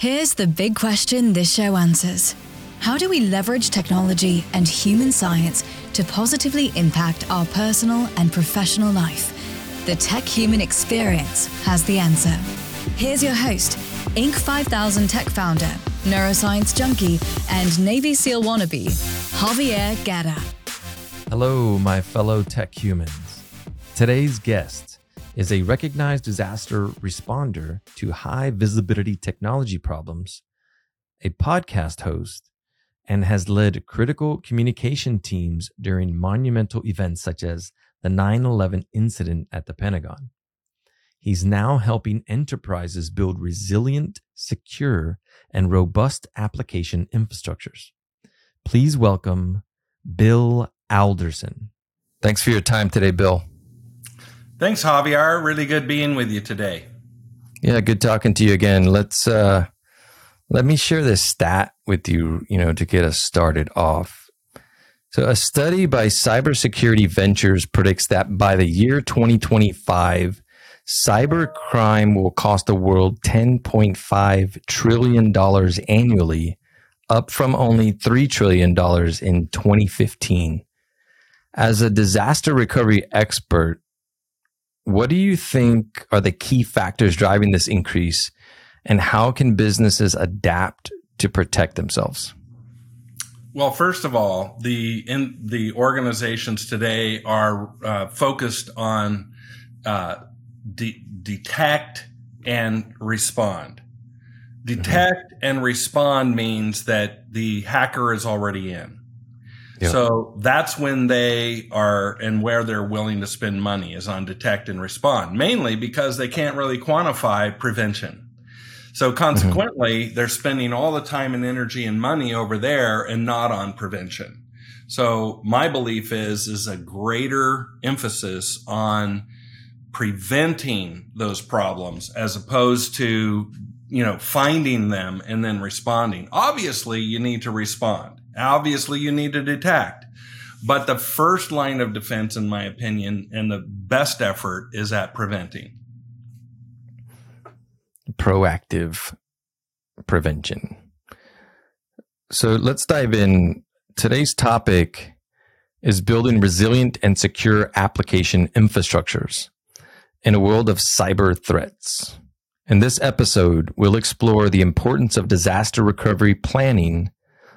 Here's the big question this show answers. How do we leverage technology and human science to positively impact our personal and professional life? The Tech Human Experience has the answer. Here's your host, Inc. 5000 tech founder, neuroscience junkie, and Navy SEAL wannabe, Javier Guerra. Hello, my fellow tech humans. Today's guest is a recognized disaster responder to high visibility technology problems, a podcast host, and has led critical communication teams during monumental events such as the 9/11 incident at the Pentagon. He's now helping enterprises build resilient, secure, and robust application infrastructures. Please welcome Bill Alderson. Thanks for your time today, Bill. Thanks, Javier. Really good being with you today. Yeah, good talking to you again. Let me share this stat with you, to get us started off. So a study by Cybersecurity Ventures predicts that by the year 2025, cybercrime will cost the world $10.5 trillion annually, up from only $3 trillion in 2015. As a disaster recovery expert, what do you think are the key factors driving this increase, and how can businesses adapt to protect themselves? Well, first of all, the organizations today are focused on detect and respond. Detect and respond means that the hacker is already in. Yep. So that's when they are and where they're willing to spend money is on detect and respond, mainly because they can't really quantify prevention. So consequently, they're spending all the time and energy and money over there and not on prevention. So my belief is a greater emphasis on preventing those problems as opposed to, finding them and then responding. Obviously, you need to respond. Obviously, you need to detect. But the first line of defense, in my opinion, and the best effort is at preventing. Proactive prevention. So let's dive in. Today's topic is building resilient and secure application infrastructures in a world of cyber threats. In this episode, we'll explore the importance of disaster recovery planning,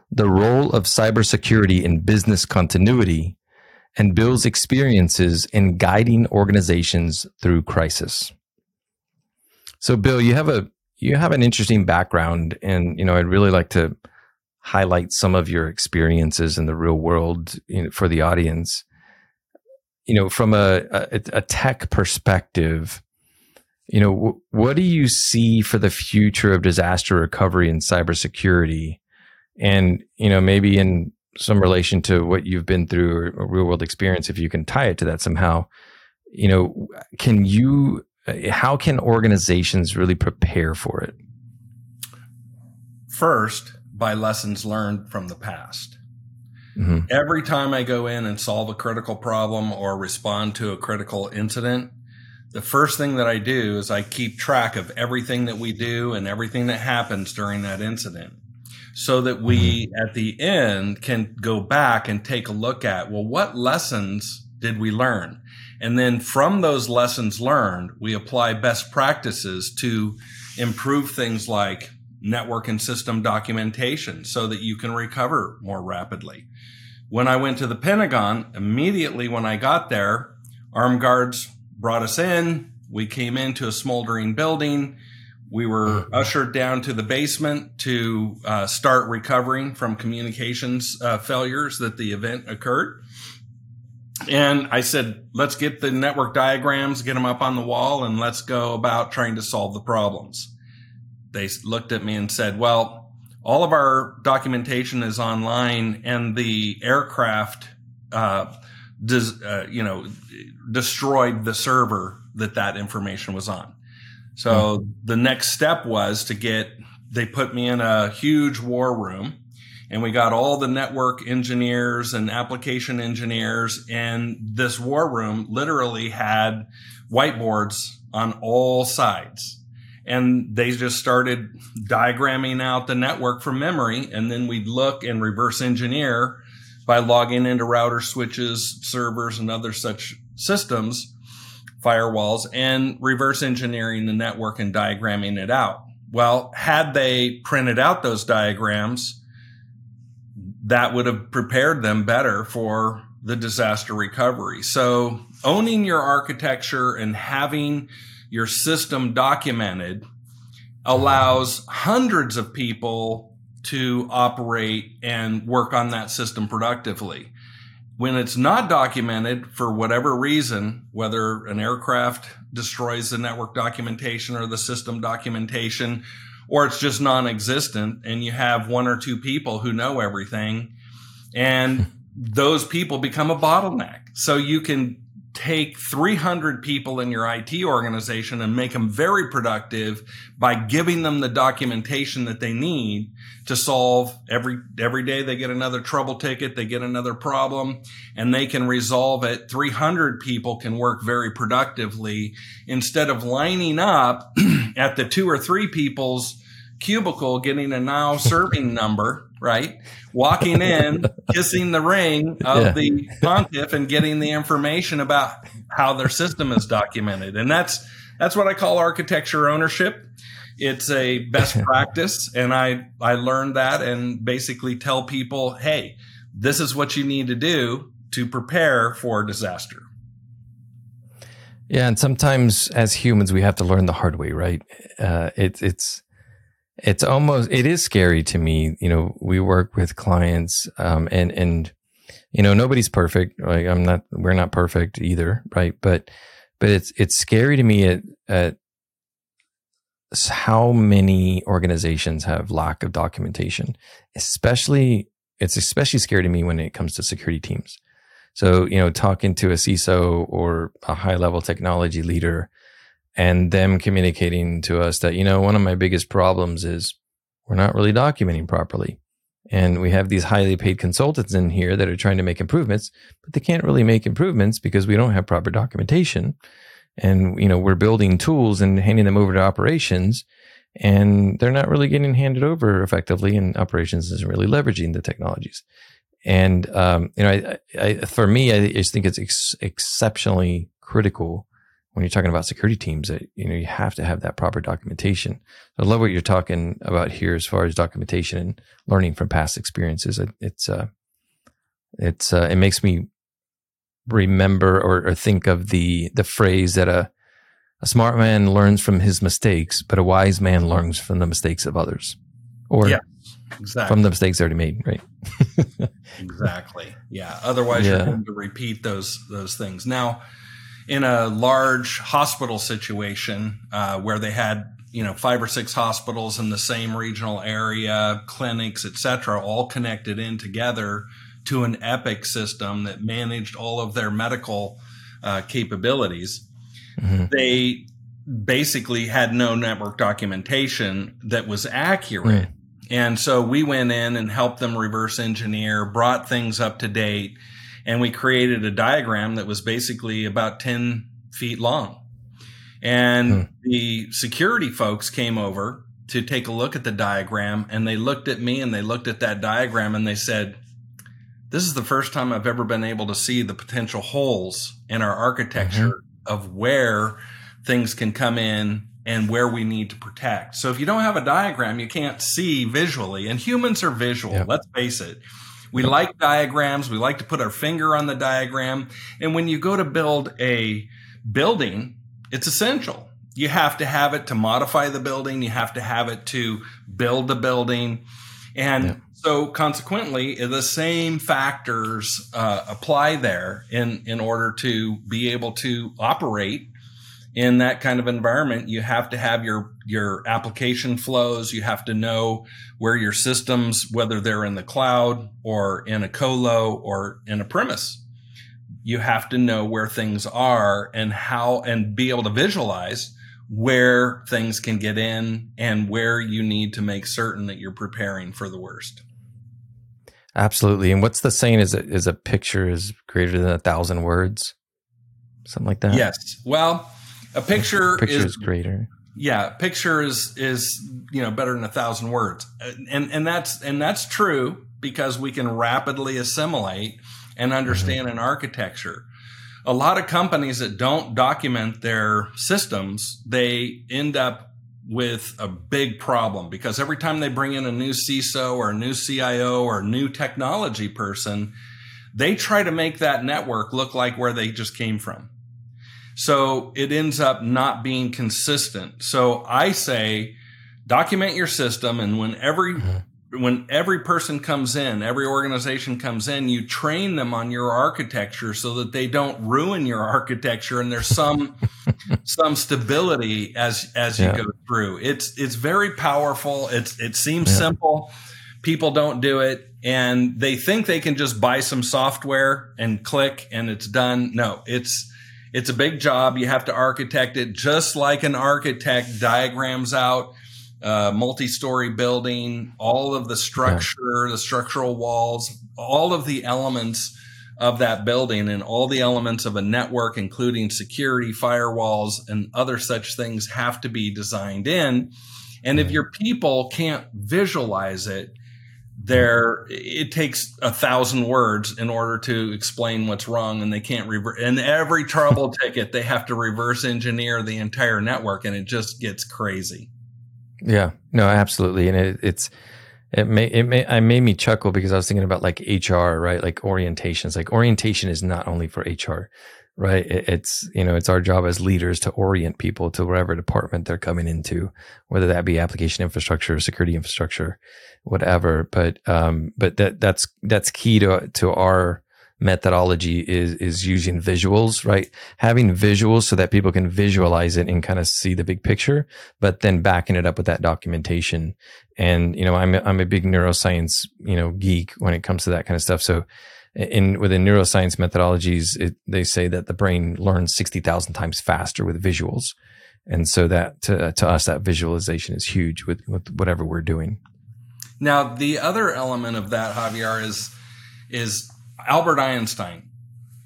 the role of cybersecurity in business continuity, and Bill's experiences in guiding organizations through crisis. So, Bill, you have an interesting background, and I'd really like to highlight some of your experiences in the real world for the audience. From a tech perspective, what do you see for the future of disaster recovery and cybersecurity, and maybe in some relation to what you've been through or real world experience, if you can tie it to that somehow. How can organizations really prepare for it? First, by lessons learned from the past. Every time I go in and solve a critical problem or respond to a critical incident, the first thing that I do is I keep track of everything that we do and everything that happens during that incident so that we, at the end, can go back and take a look at, what lessons did we learn? And then from those lessons learned, we apply best practices to improve things like network and system documentation so that you can recover more rapidly. When I went to the Pentagon, immediately when I got there, armed guards brought us in. We came into a smoldering building. We were ushered down to the basement to start recovering from communications failures that the event occurred. And I said, let's get the network diagrams, get them up on the wall, and let's go about trying to solve the problems. They looked at me and said, well, all of our documentation is online, and the aircraft, destroyed the server that information was on. So the next step was they put me in a huge war room. And we got all the network engineers and application engineers, and this war room literally had whiteboards on all sides. And they just started diagramming out the network from memory. And then we'd look and reverse engineer by logging into routers, switches, servers, and other such systems, firewalls, and reverse engineering the network and diagramming it out. Well, had they printed out those diagrams, that would have prepared them better for the disaster recovery. So owning your architecture and having your system documented allows hundreds of people to operate and work on that system productively. When it's not documented for whatever reason, whether an aircraft destroys the network documentation or the system documentation, or it's just non-existent and you have one or two people who know everything, and those people become a bottleneck. So you can take 300 people in your IT organization and make them very productive by giving them the documentation that they need to solve. Every day they get another trouble ticket, they get another problem, and they can resolve it. 300 people can work very productively instead of lining up at the two or three people's cubicle, getting a now serving number, right? Walking in, kissing the ring of the pontiff and getting the information about how their system is documented. And that's what I call architecture ownership. It's a best practice. And I learned that and basically tell people, hey, this is what you need to do to prepare for disaster. Yeah. And sometimes as humans, we have to learn the hard way, right? It is scary to me. You know, we work with clients, and, you know, nobody's perfect. Like we're not perfect either. Right. But it's scary to me at how many organizations have lack of documentation, especially scary to me when it comes to security teams. So, you know, talking to a CISO or a high level technology leader, and them communicating to us that, you know, one of my biggest problems is we're not really documenting properly. And we have these highly paid consultants in here that are trying to make improvements, but they can't really make improvements because we don't have proper documentation. And, you know, we're building tools and handing them over to operations, and they're not really getting handed over effectively, and operations isn't really leveraging the technologies. And, you know, for me, I just think it's exceptionally critical when you're talking about security teams that, you know, you have to have that proper documentation. I love what you're talking about here as far as documentation and learning from past experiences. It makes me remember or think of the phrase that a smart man learns from his mistakes, but a wise man learns from the mistakes of others, or from the mistakes already made. Right. Exactly. Yeah. Otherwise you're going to repeat those things. Now, in a large hospital situation where they had, you know, 5 or 6 hospitals in the same regional area, clinics, et cetera, all connected in together to an Epic system that managed all of their medical capabilities. Mm-hmm. They basically had no network documentation that was accurate. Right. And so we went in and helped them reverse engineer, brought things up to date, and we created a diagram that was basically about 10 feet long. And the security folks came over to take a look at the diagram, and they looked at me and they looked at that diagram and they said, this is the first time I've ever been able to see the potential holes in our architecture of where things can come in and where we need to protect. So if you don't have a diagram, you can't see visually, and humans are visual. Yep. Let's face it. We like diagrams. We like to put our finger on the diagram. And when you go to build a building, it's essential. You have to have it to modify the building. You have to have it to build the building. And so consequently, the same factors apply there in order to be able to operate in that kind of environment. You have to have your application flows. You have to know where your systems, whether they're in the cloud or in a colo or in a premise, you have to know where things are and how, and be able to visualize where things can get in and where you need to make certain that you're preparing for the worst. Absolutely. And what's the saying? Is a picture is greater than 1,000 words? Something like that? Yes. Well, a picture is greater. Yeah, pictures is, you know, better than 1,000 words. And that's true, because we can rapidly assimilate and understand an architecture. A lot of companies that don't document their systems, they end up with a big problem, because every time they bring in a new CISO or a new CIO or a new technology person, they try to make that network look like where they just came from. So it ends up not being consistent. So I say, document your system, and when every person comes in, every organization comes in, you train them on your architecture so that they don't ruin your architecture, and there's some some stability as you go through. It's very powerful. It seems simple. People don't do it, and they think they can just buy some software and click and it's done. No, it's a big job. You have to architect it just like an architect diagrams out multi-story building, all of the structure, the structural walls, all of the elements of that building, and all the elements of a network, including security, firewalls, and other such things have to be designed in. And if your people can't visualize it, it takes 1,000 words in order to explain what's wrong, and they can't reverse. And every trouble ticket, they have to reverse engineer the entire network, and it just gets crazy. Yeah, no, absolutely. And it made me chuckle, because I was thinking about like HR, right? Like orientations, like orientation is not only for HR, right? It's our job as leaders to orient people to whatever department they're coming into, whether that be application infrastructure, security infrastructure, whatever. But that's key to our methodology is using visuals, right? Having visuals so that people can visualize it and kind of see the big picture, but then backing it up with that documentation. And, you know, I'm a big neuroscience, you know, geek when it comes to that kind of stuff. So within neuroscience methodologies, they say that the brain learns 60,000 times faster with visuals. And so that to us, that visualization is huge with whatever we're doing. Now, the other element of that, Javier, is Albert Einstein,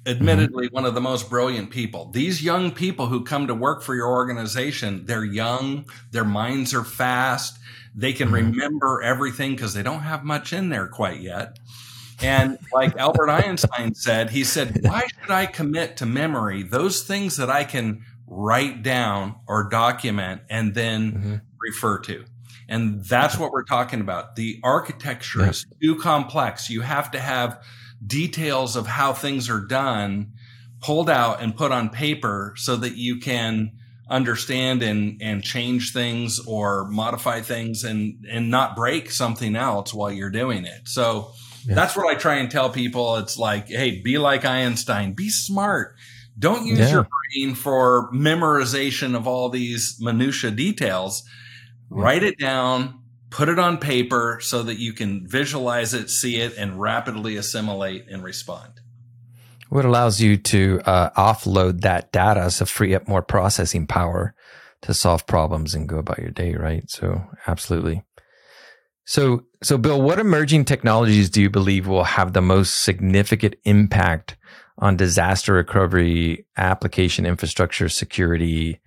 admittedly one of the most brilliant people. These young people who come to work for your organization, they're young, their minds are fast, they can remember everything because they don't have much in there quite yet. And like Albert Einstein said, he said, why should I commit to memory those things that I can write down or document and then refer to? And that's what we're talking about. The architecture is too complex. You have to have details of how things are done pulled out and put on paper so that you can understand and change things or modify things and not break something else while you're doing it. So that's what I try and tell people. It's like, hey, be like Einstein, be smart. Don't use your brain for memorization of all these minutia details. Write it down. Put it on paper so that you can visualize it, see it, and rapidly assimilate and respond. What allows you to offload that data to free up more processing power to solve problems and go about your day, right? So absolutely. So Bill, what emerging technologies do you believe will have the most significant impact on disaster recovery, application infrastructure security,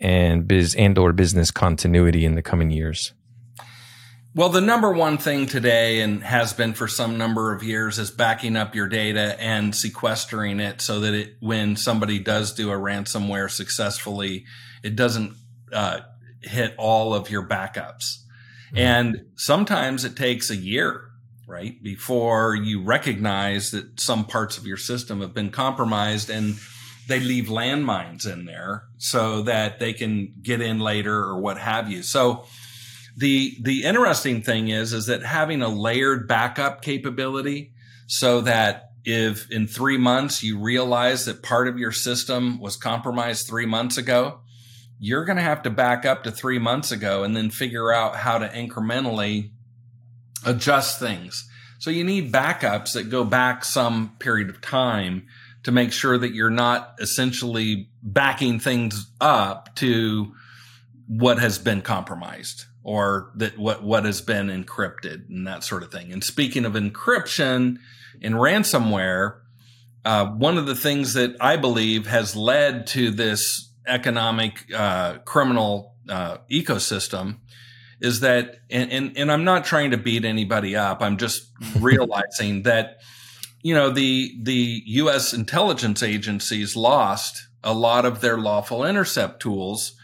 and business continuity in the coming years? Well, the number one thing today, and has been for some number of years, is backing up your data and sequestering it so that when somebody does do a ransomware successfully, it doesn't hit all of your backups. And sometimes it takes a year, right, before you recognize that some parts of your system have been compromised, and they leave landmines in there so that they can get in later or what have you. So the interesting thing is that having a layered backup capability, so that if in 3 months you realize that part of your system was compromised 3 months ago, you're going to have to back up to 3 months ago and then figure out how to incrementally adjust things. So you need backups that go back some period of time to make sure that you're not essentially backing things up to what has been compromised, or that what has been encrypted and that sort of thing. And speaking of encryption and ransomware, one of the things that I believe has led to this economic criminal ecosystem is that, and I'm not trying to beat anybody up. I'm just realizing that, you know, the U.S. intelligence agencies lost a lot of their lawful intercept tools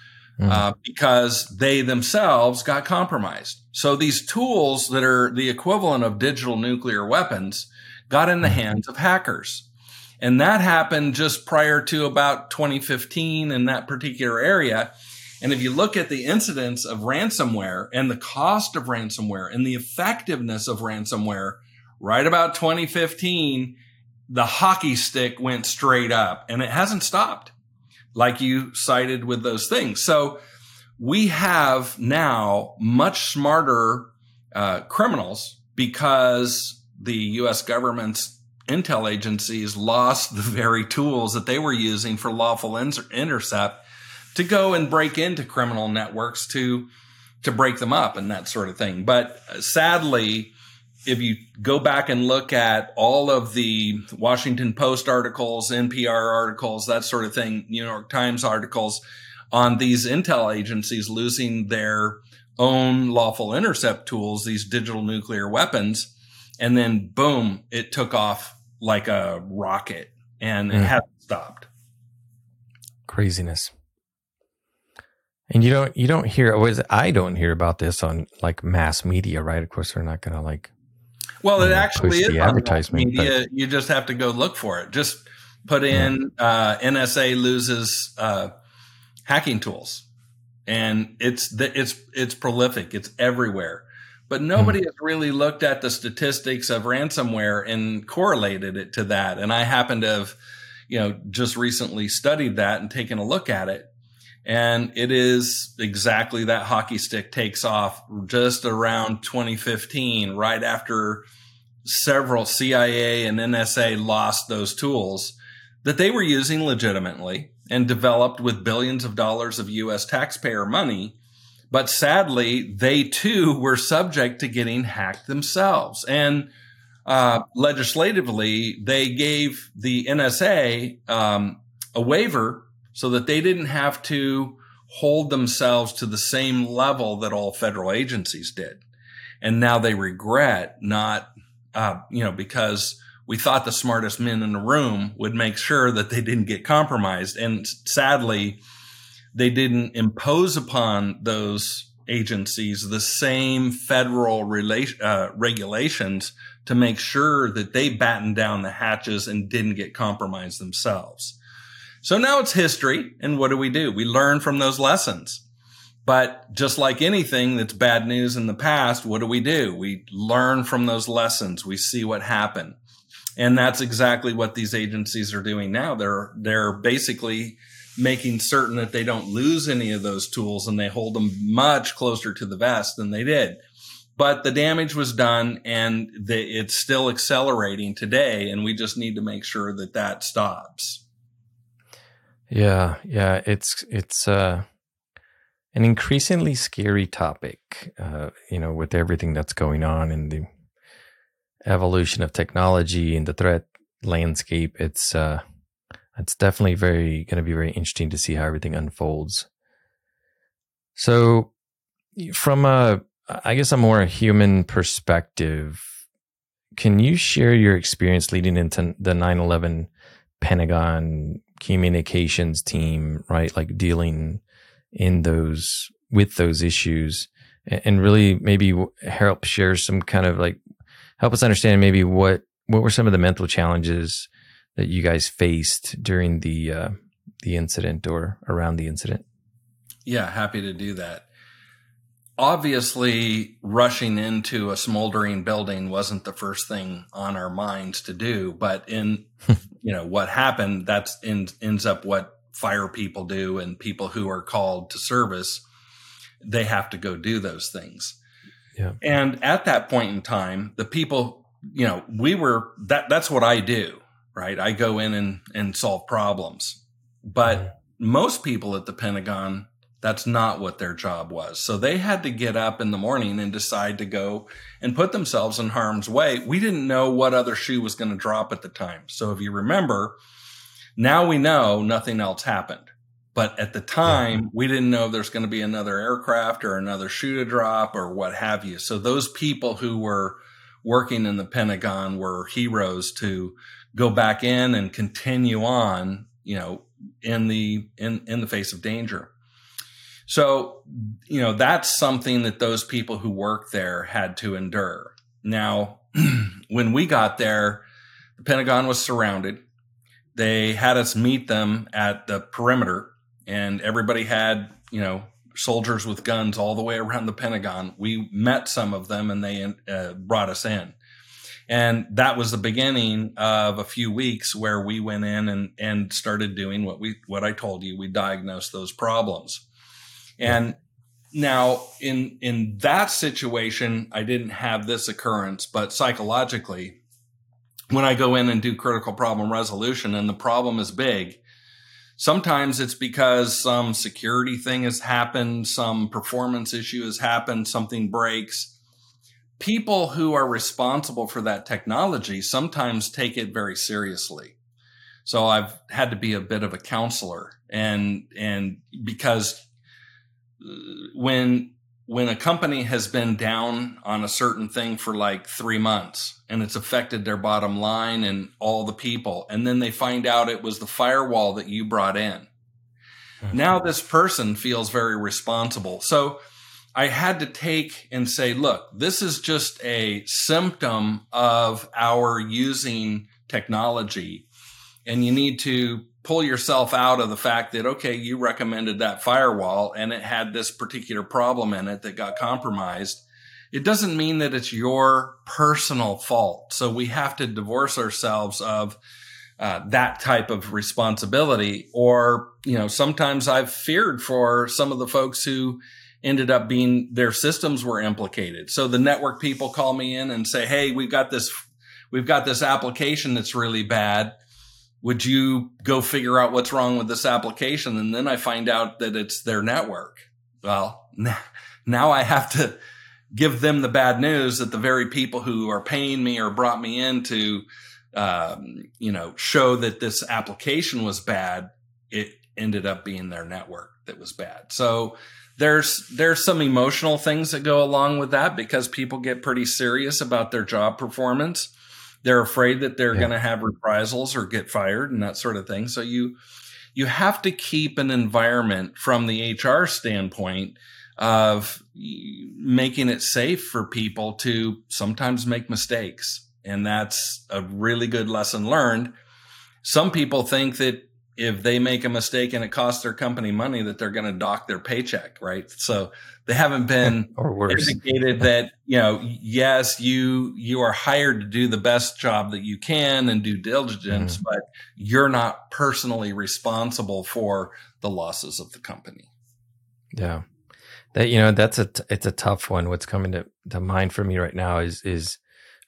because they themselves got compromised. So these tools that are the equivalent of digital nuclear weapons got in the hands of hackers. And that happened just prior to about 2015 in that particular area. And if you look at the incidence of ransomware and the cost of ransomware and the effectiveness of ransomware, right about 2015, the hockey stick went straight up, and it hasn't stopped, like you cited with those things. So we have now much smarter criminals because the U.S. government's intel agencies lost the very tools that they were using for lawful intercept to go and break into criminal networks to break them up and that sort of thing. But sadly, if you go back and look at all of the Washington Post articles, NPR articles, that sort of thing, New York Times articles on these intel agencies losing their own lawful intercept tools, these digital nuclear weapons, and then boom, it took off like a rocket and it hasn't stopped. Craziness. And you don't hear, I don't hear about this on like mass media, right? Of course, they're not going to like. Well, it actually is on mass media. You just have to go look for it. Just put in NSA loses hacking tools, and it's prolific. It's everywhere, but nobody has really looked at the statistics of ransomware and correlated it to that. And I happen to have, just recently studied that and taken a look at it. And it is exactly that hockey stick takes off just around 2015, right after several CIA and NSA lost those tools that they were using legitimately and developed with billions of dollars of U.S. taxpayer money. But sadly, they too were subject to getting hacked themselves. And legislatively, they gave the NSA a waiver so that they didn't have to hold themselves to the same level that all federal agencies did. And now they regret not, because we thought the smartest men in the room would make sure that they didn't get compromised. And sadly, they didn't impose upon those agencies the same federal regulations to make sure that they battened down the hatches and didn't get compromised themselves. So now it's history. And what do? We learn from those lessons. But just like anything that's bad news in the past, what do? We learn from those lessons. We see what happened. And that's exactly what these agencies are doing now. They're basically making certain that they don't lose any of those tools, and they hold them much closer to the vest than they did. But the damage was done, and it's still accelerating today. And we just need to make sure that that stops. Yeah. It's an increasingly scary topic, with everything that's going on in the evolution of technology and the threat landscape. It's definitely going to be very interesting to see how everything unfolds. So from a more human perspective, can you share your experience leading into the 9/11 Pentagon communications team, right? Like dealing with those issues, and really maybe help share some kind of like, help us understand maybe what were some of the mental challenges that you guys faced during the incident or around the incident? Yeah, happy to do that. Obviously, rushing into a smoldering building wasn't the first thing on our minds to do, but in what happened, ends up what fire people do, and people who are called to service, they have to go do those things. Yeah. And at that point in time, the people, that's what I do, right? I go in and solve problems, but most people at the Pentagon, that's not what their job was. So they had to get up in the morning and decide to go and put themselves in harm's way. We didn't know what other shoe was going to drop at the time. So if you remember, now we know nothing else happened. But at the time, we didn't know if there's going to be another aircraft or another shoot a drop or what have you. So those people who were working in the Pentagon were heroes to go back in and continue on, you know, in the face of danger. So, you know, that's something that those people who worked there had to endure. Now, when we got there, the Pentagon was surrounded. They had us meet them at the perimeter, and everybody had, you know, soldiers with guns all the way around the Pentagon. We met some of them, and they brought us in. And that was the beginning of a few weeks where we went in and started doing what I told you. We diagnosed those problems. And now in that situation, I didn't have this occurrence, but psychologically, when I go in and do critical problem resolution and the problem is big, sometimes it's because some security thing has happened, some performance issue has happened, something breaks. People who are responsible for that technology sometimes take it very seriously. So I've had to be a bit of a counselor, and because when a company has been down on a certain thing for like 3 months and it's affected their bottom line and all the people, and then they find out it was the firewall that you brought in. Now this person feels very responsible. So I had to take and say, look, this is just a symptom of our using technology, and you need to pull yourself out of the fact that, okay, you recommended that firewall and it had this particular problem in it that got compromised. It doesn't mean that it's your personal fault. So we have to divorce ourselves of that type of responsibility. Or, you know, sometimes I've feared for some of the folks who ended up being, their systems were implicated. So the network people call me in and say, hey, we've got this application that's really bad. Would you go figure out what's wrong with this application? And then I find out that it's their network. Well, now I have to give them the bad news that the very people who are paying me or brought me in to, you know, show that this application was bad, it ended up being their network that was bad. So there's some emotional things that go along with that, because people get pretty serious about their job performance. They're afraid that they're going to have reprisals or get fired and that sort of thing. So you have to keep an environment from the HR standpoint of making it safe for people to sometimes make mistakes. And that's a really good lesson learned. Some people think that if they make a mistake and it costs their company money, that they're going to dock their paycheck, right? So they haven't been educated that, you know, yes, you are hired to do the best job that you can and due diligence, but you're not personally responsible for the losses of the company. Yeah. That, you know, it's a tough one. What's coming to mind for me right now is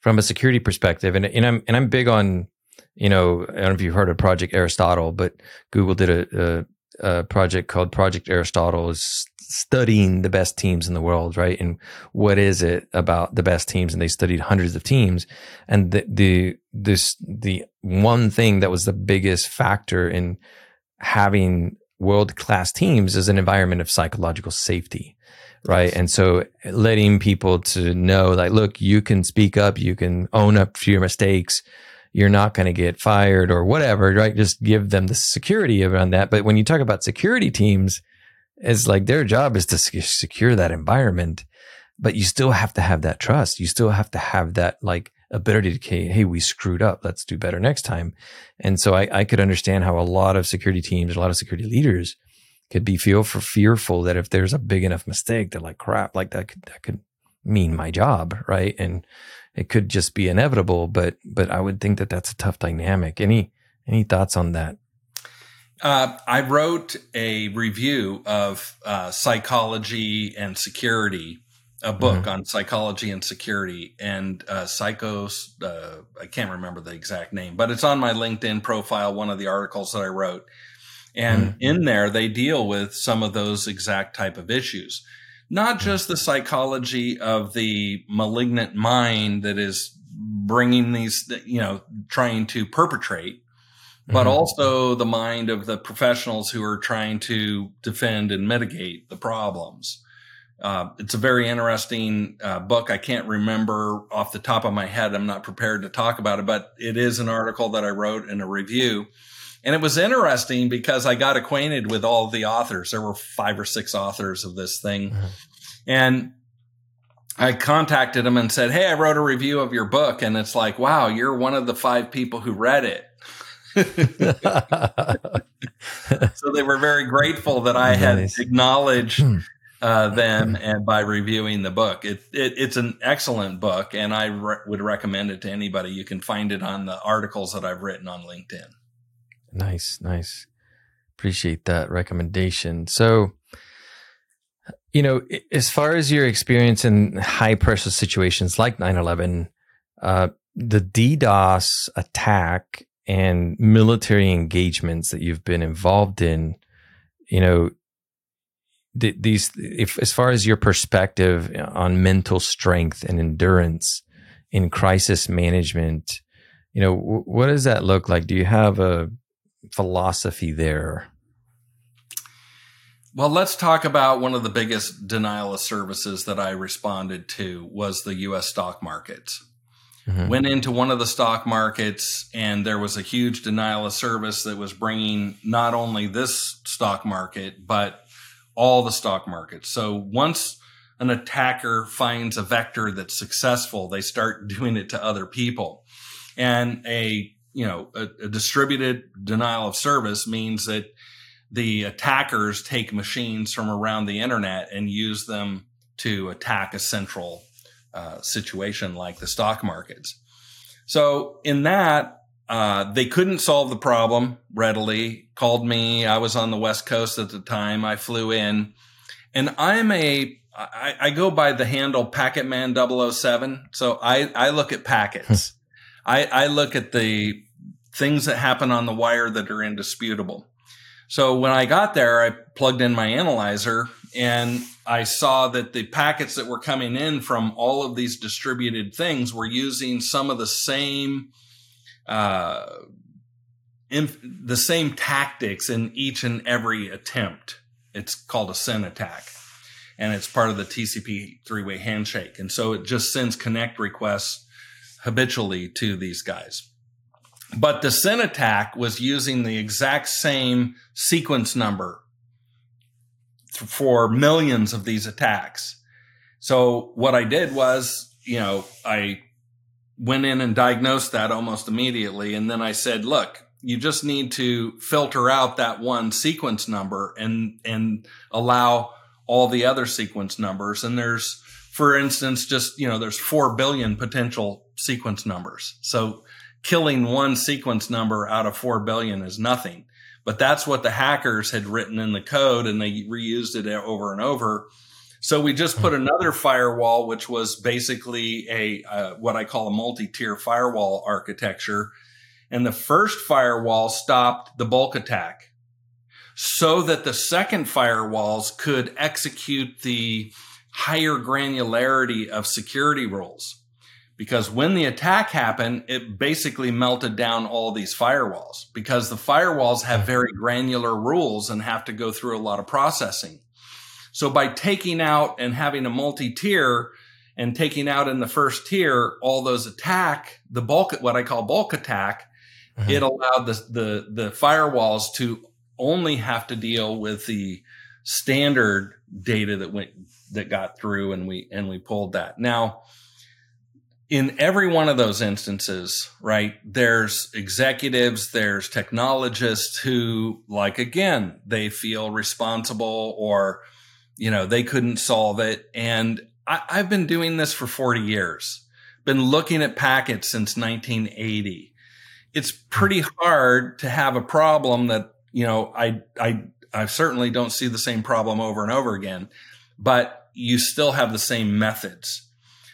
from a security perspective. And I'm big on, you know, I don't know if you've heard of Project Aristotle, but Google did a project called Project Aristotle, is studying the best teams in the world, right? And what is it about the best teams? And they studied hundreds of teams. And the one thing that was the biggest factor in having world-class teams is an environment of psychological safety, right? Yes. And so letting people to know, like, look, you can speak up, you can own up to your mistakes, you're not going to get fired or whatever, right? Just give them the security around that. But when you talk about security teams, it's like their job is to secure that environment, but you still have to have that trust. You still have to have that like ability to, hey, we screwed up, let's do better next time. And so I could understand how a lot of security teams, a lot of security leaders could be fearful that if there's a big enough mistake, they're like, crap, like that could mean my job, right? And it could just be inevitable, but I would think that that's a tough dynamic. Any thoughts on that? I wrote a review of psychology and security, a book on psychology and security, and I can't remember the exact name, but it's on my LinkedIn profile, one of the articles that I wrote. And in there, they deal with some of those exact type of issues. Not just the psychology of the malignant mind that is bringing these, you know, trying to perpetrate, but also the mind of the professionals who are trying to defend and mitigate the problems. It's a very interesting book. I can't remember off the top of my head. I'm not prepared to talk about it, but it is an article that I wrote in a review. And it was interesting because I got acquainted with all the authors. There were 5 or 6 authors of this thing. Mm-hmm. And I contacted them and said, hey, I wrote a review of your book. And it's like, wow, you're one of the 5 people who read it. So they were very grateful that I had acknowledged them and by reviewing the book. It's an excellent book, and I would recommend it to anybody. You can find it on the articles that I've written on LinkedIn. Nice. Appreciate that recommendation. So, you know, as far as your experience in high pressure situations like 9/11, the DDoS attack and military engagements that you've been involved in, you know, as far as your perspective on mental strength and endurance in crisis management, you know, what does that look like? Do you have a philosophy there? Well, let's talk about one of the biggest denial of services that I responded to was the U.S. stock markets. Mm-hmm. Went into one of the stock markets, and there was a huge denial of service that was bringing not only this stock market, but all the stock markets. So once an attacker finds a vector that's successful, they start doing it to other people. And a distributed denial of service means that the attackers take machines from around the internet and use them to attack a central situation like the stock markets. So in that, they couldn't solve the problem readily, called me. I was on the West Coast at the time. I flew in, and I go by the handle PacketMan007. So I look at packets. I look at the things that happen on the wire that are indisputable. So when I got there, I plugged in my analyzer and I saw that the packets that were coming in from all of these distributed things were using some of the same same tactics in each and every attempt. It's called a SYN attack, and it's part of the TCP three-way handshake. And so it just sends connect requests habitually to these guys. But the SYN attack was using the exact same sequence number for millions of these attacks. So what I did was, I went in and diagnosed that almost immediately. And then I said, look, you just need to filter out that one sequence number and allow all the other sequence numbers. And there's, for instance, just, there's 4 billion potential sequence numbers. So killing one sequence number out of 4 billion is nothing. But that's what the hackers had written in the code, and they reused it over and over. So we just put another firewall, which was basically what I call a multi-tier firewall architecture. And the first firewall stopped the bulk attack so that the second firewalls could execute the higher granularity of security rules. Because when the attack happened, it basically melted down all these firewalls, because the firewalls have very granular rules and have to go through a lot of processing. So by taking out and having a multi-tier and taking out in the first tier all those attack, the bulk, what I call bulk attack, it allowed the firewalls to only have to deal with the standard data that got through, and we pulled that. Now, in every one of those instances, right, there's executives, there's technologists who, like, again, they feel responsible or, they couldn't solve it. And I've been doing this for 40 years, been looking at packets since 1980. It's pretty hard to have a problem that, I certainly don't see the same problem over and over again, but you still have the same methods.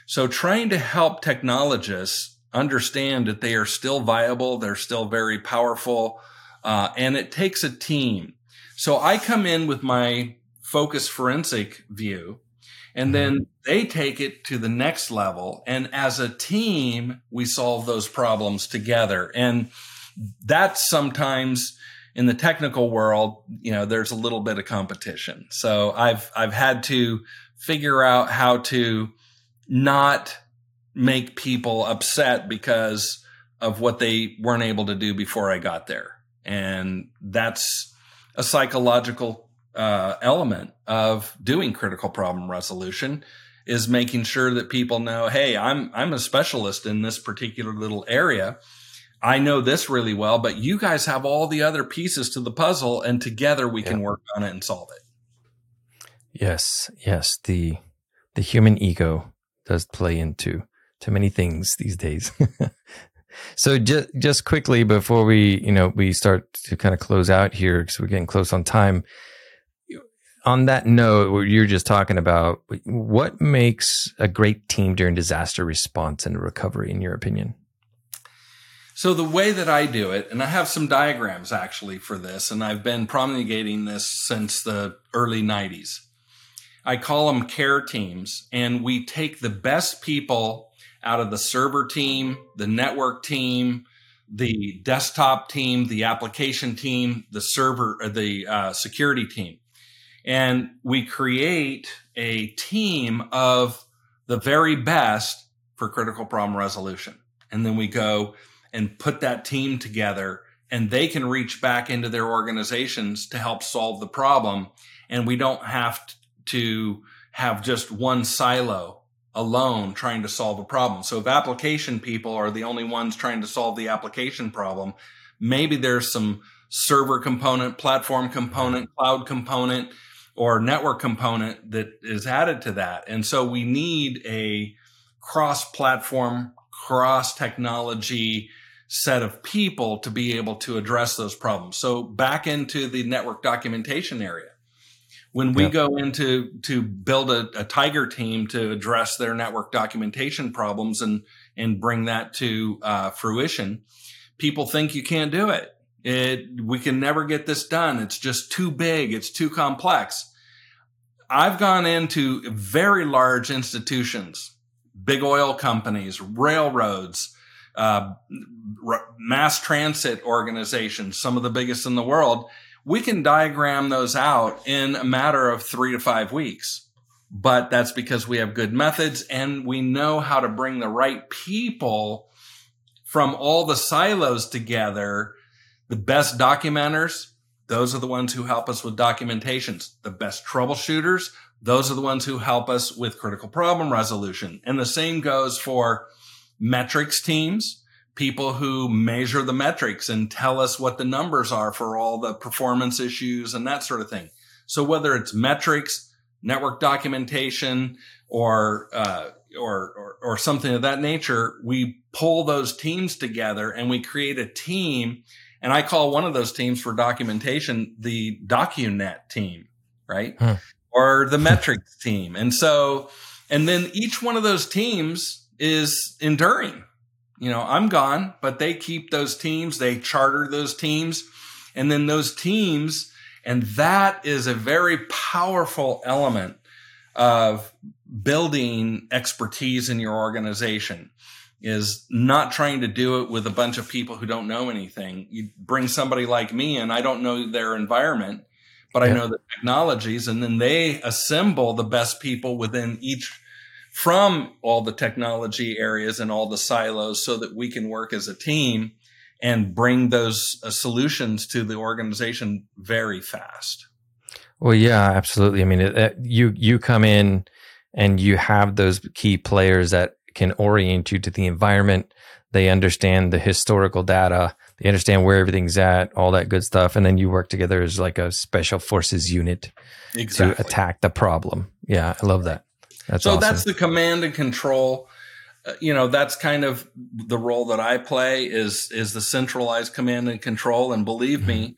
So trying to help technologists understand that they are still viable, they're still very powerful, and it takes a team. So I come in with my focus forensic view, and then they take it to the next level. And as a team, we solve those problems together. And that's sometimes in the technical world, you know, there's a little bit of competition. So I've had to figure out how to not make people upset because of what they weren't able to do before I got there. And that's a psychological element of doing critical problem resolution, is making sure that people know, hey, I'm a specialist in this particular little area. I know this really well, but you guys have all the other pieces to the puzzle, and together we can work on it and solve it. Yes. The human ego does play into too many things these days. So just quickly before we start to kind of close out here, because we're getting close on time. On that note, what you're just talking about, what makes a great team during disaster response and recovery, in your opinion? So the way that I do it, and I have some diagrams actually for this, and I've been promulgating this since the early 90s. I call them care teams, and we take the best people out of the server team, the network team, the desktop team, the application team, the server, or the security team. And we create a team of the very best for critical problem resolution. And then we go and put that team together, and they can reach back into their organizations to help solve the problem. And we don't have to have just one silo alone trying to solve a problem. So if application people are the only ones trying to solve the application problem, maybe there's some server component, platform component, cloud component, or network component that is added to that. And so we need a cross-platform, cross-technology set of people to be able to address those problems. So back into the network documentation area. When we go into to build a tiger team to address their network documentation problems and bring that to fruition, people think you can't do it. We can never get this done. It's just too big. It's too complex. I've gone into very large institutions, big oil companies, railroads, mass transit organizations, some of the biggest in the world. We can diagram those out in a matter of 3 to 5 weeks, but that's because we have good methods and we know how to bring the right people from all the silos together. The best documenters, those are the ones who help us with documentations. The best troubleshooters, those are the ones who help us with critical problem resolution. And the same goes for metrics teams. People who measure the metrics and tell us what the numbers are for all the performance issues and that sort of thing. So whether it's metrics, network documentation, or something of that nature, we pull those teams together and we create a team. And I call one of those teams for documentation the DocuNet team, right? Or the metrics team. And so, and then each one of those teams is enduring. You know, I'm gone, but they keep those teams, they charter those teams, and then those teams, and that is a very powerful element of building expertise in your organization, is not trying to do it with a bunch of people who don't know anything. You bring somebody like me, and I don't know their environment, but I know the technologies, and then they assemble the best people within each from all the technology areas and all the silos so that we can work as a team and bring those solutions to the organization very fast. Well, yeah, absolutely. I mean, you come in and you have those key players that can orient you to the environment. They understand the historical data. They understand where everything's at, all that good stuff. And then you work together as like a special forces unit to attack the problem. Yeah, I love that. That's the command and control. You know, that's kind of the role that I play is the centralized command and control. And believe me,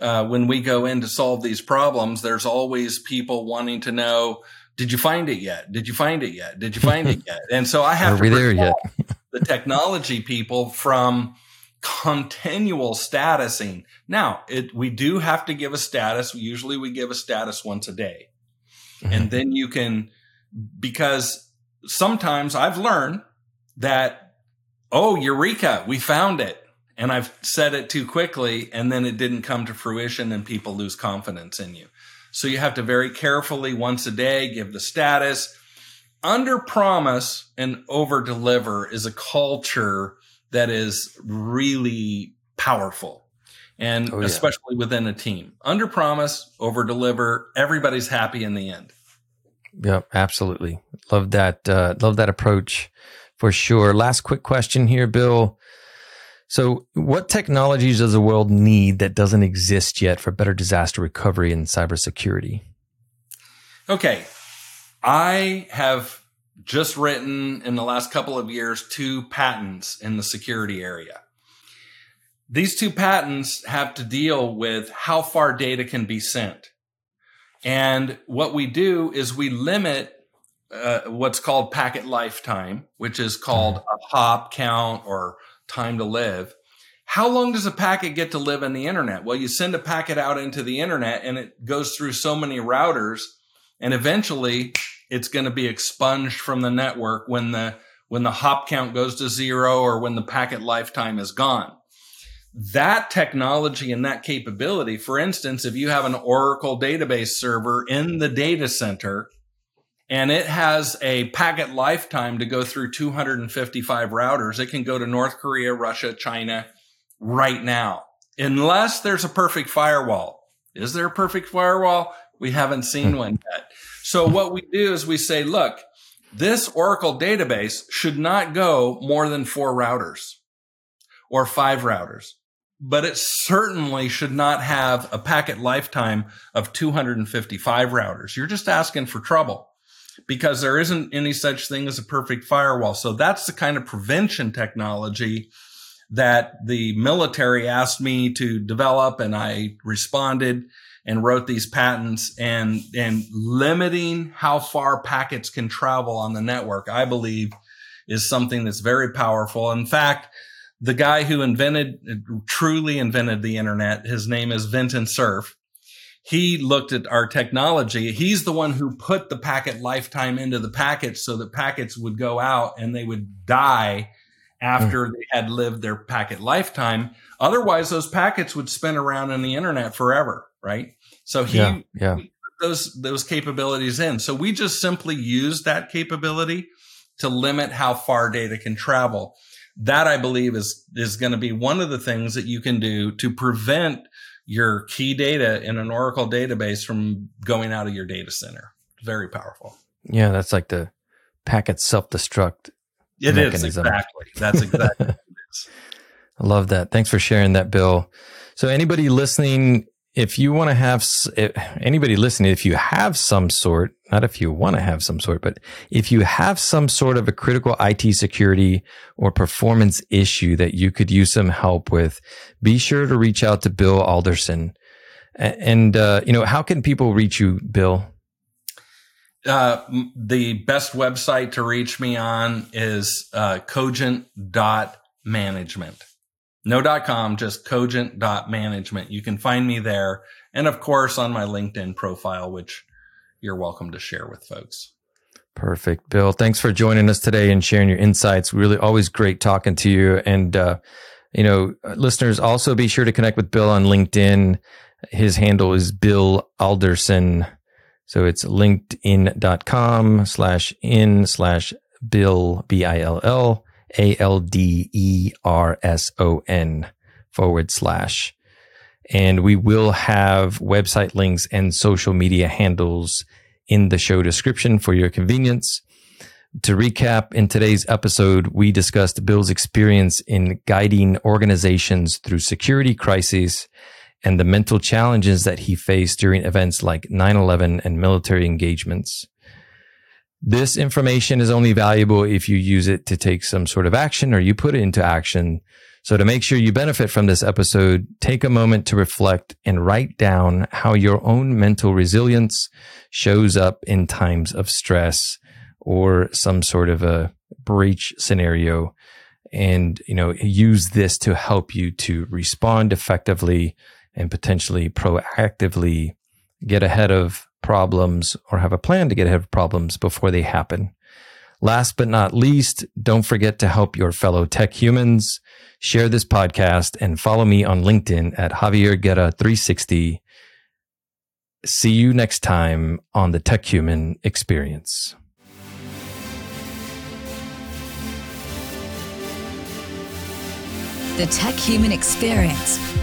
when we go in to solve these problems, there's always people wanting to know, did you find it yet? Did you find it yet? Did you find it yet? And so I have to protect the technology people from continual statusing. Now, we do have to give a status. Usually we give a status once a day. And then you can... Because sometimes I've learned that, oh, eureka, we found it. And I've said it too quickly, and then it didn't come to fruition, and people lose confidence in you. So you have to very carefully, once a day, give the status. Under promise and over deliver is a culture that is really powerful, and especially within a team. Under promise, over deliver. Everybody's happy in the end. Yep, absolutely. Love that approach for sure. Last quick question here, Bill. So what technologies does the world need that doesn't exist yet for better disaster recovery and cybersecurity? Okay. I have just written in the last couple of years 2 patents in the security area. These 2 patents have to deal with how far data can be sent. And what we do is we limit what's called packet lifetime, which is called a hop count or time to live. How long does a packet get to live in the internet? Well, you send a packet out into the internet and it goes through so many routers, and eventually it's going to be expunged from the network when the hop count goes to 0 or when the packet lifetime is gone. That technology and that capability, for instance, if you have an Oracle database server in the data center and it has a packet lifetime to go through 255 routers, it can go to North Korea, Russia, China right now, unless there's a perfect firewall. Is there a perfect firewall? We haven't seen one yet. So what we do is we say, look, this Oracle database should not go more than 4 routers or 5 routers, but it certainly should not have a packet lifetime of 255 routers. You're just asking for trouble, because there isn't any such thing as a perfect firewall. So that's the kind of prevention technology that the military asked me to develop, and I responded and wrote these patents, and limiting how far packets can travel on the network, I believe, is something that's very powerful. In fact, the guy who truly invented the internet, his name is Vinton Cerf. He looked at our technology. He's the one who put the packet lifetime into the packets so that packets would go out and they would die after they had lived their packet lifetime. Otherwise, those packets would spin around in the internet forever, right? So he put those capabilities in. So we just simply use that capability to limit how far data can travel. That, I believe, is going to be one of the things that you can do to prevent your key data in an Oracle database from going out of your data center. Very powerful. Yeah, that's like the packet self-destruct mechanism. Is, exactly. That's exactly what it is. I love that. Thanks for sharing that, Bill. So anybody listening, if you have some sort, not if you want to have some sort, but if you have some sort of a critical IT security or performance issue that you could use some help with, be sure to reach out to Bill Alderson. And, how can people reach you, Bill? The best website to reach me on is cogent.management. No.com, just cogent.management. You can find me there. And of course, on my LinkedIn profile, which you're welcome to share with folks. Perfect. Bill, thanks for joining us today and sharing your insights. Really always great talking to you. And, listeners, also be sure to connect with Bill on LinkedIn. His handle is Bill Alderson. So it's linkedin.com/in/Bill, Bill. Alderson.com/. And we will have website links and social media handles in the show description for your convenience. To recap, in today's episode, we discussed Bill's experience in guiding organizations through security crises and the mental challenges that he faced during events like 9/11 and military engagements. This information is only valuable if you use it to take some sort of action or you put it into action. So to make sure you benefit from this episode, take a moment to reflect and write down how your own mental resilience shows up in times of stress or some sort of a breach scenario. And, use this to help you to respond effectively and potentially proactively get ahead of problems or have a plan to get ahead of problems before they happen. Last but not least, don't forget to help your fellow tech humans. Share this podcast and follow me on LinkedIn at Javier Guerra 360. See you next time on the Tech Human Experience. The Tech Human Experience.